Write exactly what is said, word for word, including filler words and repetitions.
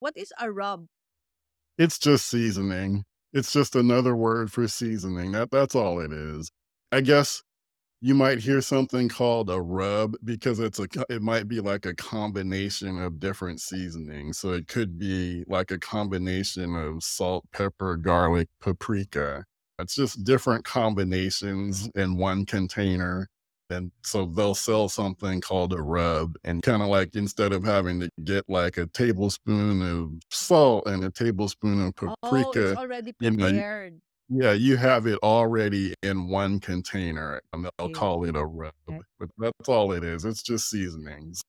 What is a rub? It's just seasoning. It's just another word for seasoning. That that's all it is. I guess you might hear something called a rub because it's a co- it might be like a combination of different seasonings. So it could be like a combination of salt, pepper, garlic, paprika. It's just different combinations in one container. And so they'll sell something called a rub, and kind of like instead of having to get like a tablespoon of salt and a tablespoon of Oh, it's paprika, already you know, prepared. yeah, you have it already in one container, and they'll Okay. call it a rub. Okay. But that's all it is. It's just seasonings.